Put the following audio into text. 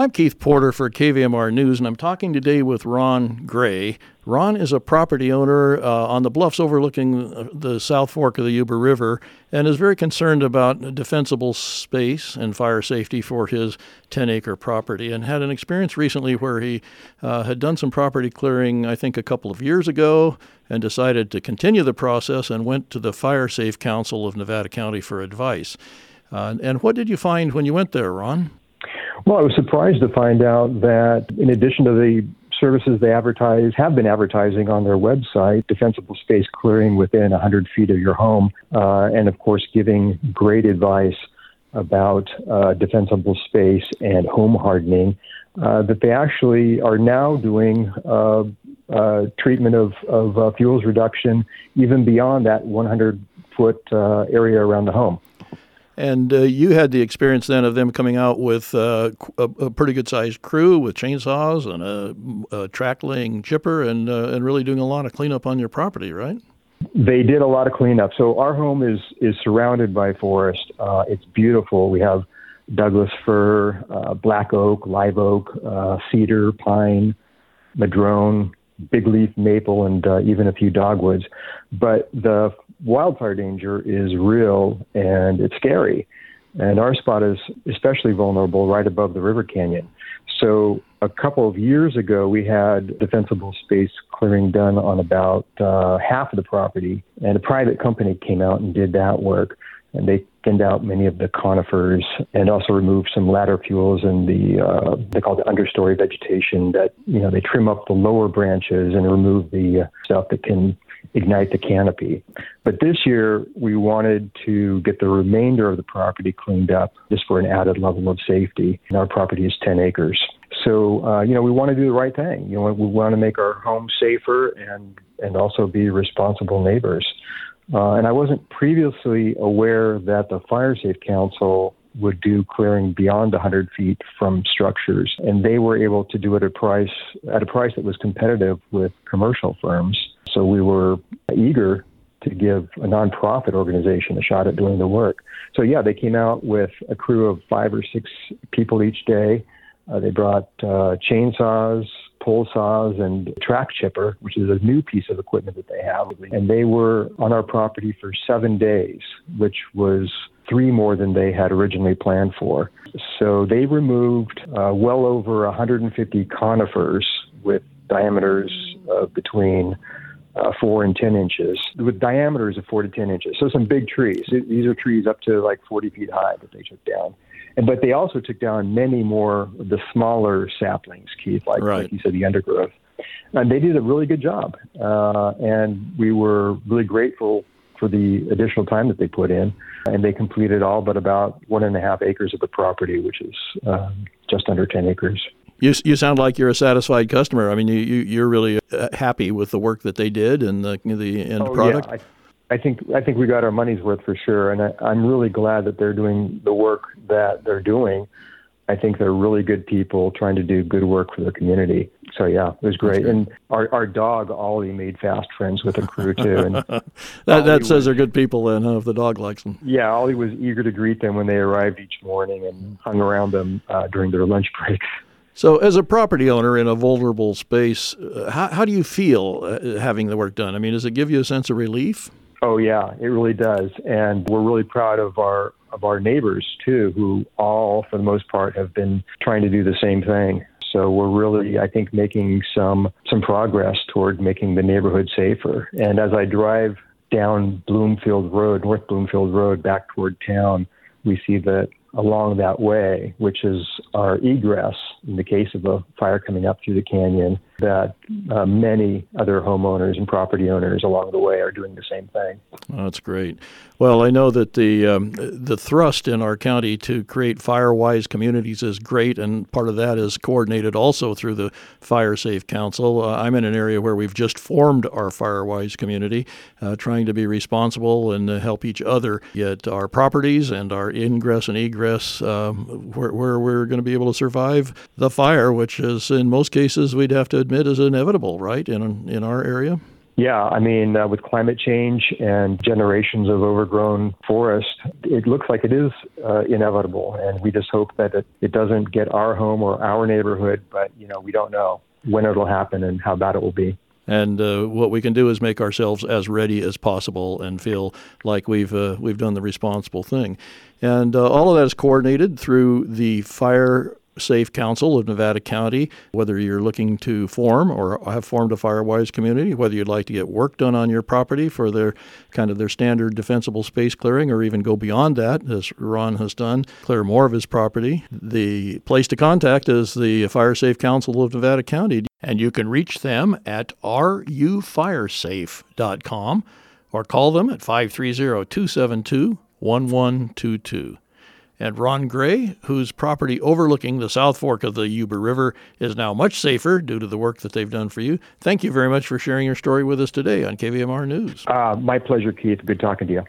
I'm Keith Porter for KVMR News, and I'm talking today with Ron Gray. Ron is a property owner on the bluffs overlooking the South Fork of the Yuba River and is very concerned about defensible space and fire safety for his 10-acre property, and had an experience recently where he had done some property clearing, I think, a couple of years ago, and decided to continue the process and went to the Fire Safe Council of Nevada County for advice. And what did you find when you went there, Ron? Well, I was surprised to find out that in addition to the services they have been advertising on their website, defensible space clearing within 100 feet of your home, and of course giving great advice about defensible space and home hardening, that they actually are now doing treatment of fuels reduction even beyond that 100-foot area around the home. And you had the experience then of them coming out with a pretty good-sized crew with chainsaws and a track-laying chipper and really doing a lot of cleanup on your property, right? They did a lot of cleanup. So our home is surrounded by forest. It's beautiful. We have Douglas fir, black oak, live oak, cedar, pine, madrone, big leaf maple, and even a few dogwoods. But the wildfire danger is real and it's scary. And our spot is especially vulnerable right above the river canyon. So a couple of years ago, we had defensible space clearing done on about half of the property. And a private company came out and did that work. And they thinned out many of the conifers and also removed some ladder fuels and they call it the understory vegetation that, they trim up the lower branches and remove the stuff that can ignite the canopy. But this year, we wanted to get the remainder of the property cleaned up just for an added level of safety. And our property is 10 acres. So, we want to do the right thing. We want to make our home safer and also be responsible neighbors. And I wasn't previously aware that the Fire Safe Council would do clearing beyond 100 feet from structures. And they were able to do it at a price that was competitive with commercial firms. So we were eager to give a nonprofit organization a shot at doing the work. So, they came out with a crew of 5 or 6 people each day. They brought chainsaws, pole saws, and a track chipper, which is a new piece of equipment that they have. And they were on our property for 7 days, which was 3 more than they had originally planned for. So they removed well over 150 conifers with diameters between 4 and 10 inches, with diameters of 4 to 10 inches. So some big trees. These are trees up to like 40 feet high that they took down. But they also took down many more of the smaller saplings, Keith, like you said, the undergrowth. And they did a really good job. And we were really grateful for the additional time that they put in. And they completed all but about 1.5 acres of the property, which is just under 10 acres. You sound like you're a satisfied customer. I mean, you're really happy with the work that they did and the end product. Yeah. I think we got our money's worth for sure, and I'm really glad that they're doing the work that they're doing. I think they're really good people trying to do good work for their community. So, it was great. And our dog, Ollie, made fast friends with the crew, too. And that says they're good people, then, if the dog likes them. Yeah, Ollie was eager to greet them when they arrived each morning and hung around them during their lunch breaks. So as a property owner in a vulnerable space, how do you feel having the work done? I mean, does it give you a sense of relief? Oh, yeah, it really does. And we're really proud of our neighbors, too, who all, for the most part, have been trying to do the same thing. So we're really, I think, making some progress toward making the neighborhood safer. And as I drive down Bloomfield Road, North Bloomfield Road, back toward town, we see that along that way, which is our egress in the case of a fire coming up through the canyon, that many other homeowners and property owners along the way are doing the same thing. Oh, that's great. Well, I know that the thrust in our county to create fire-wise communities is great, and part of that is coordinated also through the Fire Safe Council. I'm in an area where we've just formed our fire-wise community, trying to be responsible and help each other get our properties and our ingress and egress where we're going to be able to survive the fire, which is in most cases we'd have to admit is inevitable, right, in our area? Yeah, I mean, with climate change and generations of overgrown forest, it looks like it is inevitable. And we just hope that it doesn't get our home or our neighborhood, but, you know, we don't know when it'll happen and how bad it will be. And what we can do is make ourselves as ready as possible and feel like we've done the responsible thing. And all of that is coordinated through the Fire Safe Council of Nevada County, whether you're looking to form or have formed a fire-wise community, whether you'd like to get work done on your property for their kind of their standard defensible space clearing or even go beyond that, as Ron has done, clear more of his property. The place to contact is the Fire Safe Council of Nevada County, and you can reach them at rufiresafe.com or call them at 530-272-1122. And Ron Gray, whose property overlooking the South Fork of the Yuba River is now much safer due to the work that they've done for you, thank you very much for sharing your story with us today on KVMR News. My pleasure, Keith. Good talking to you.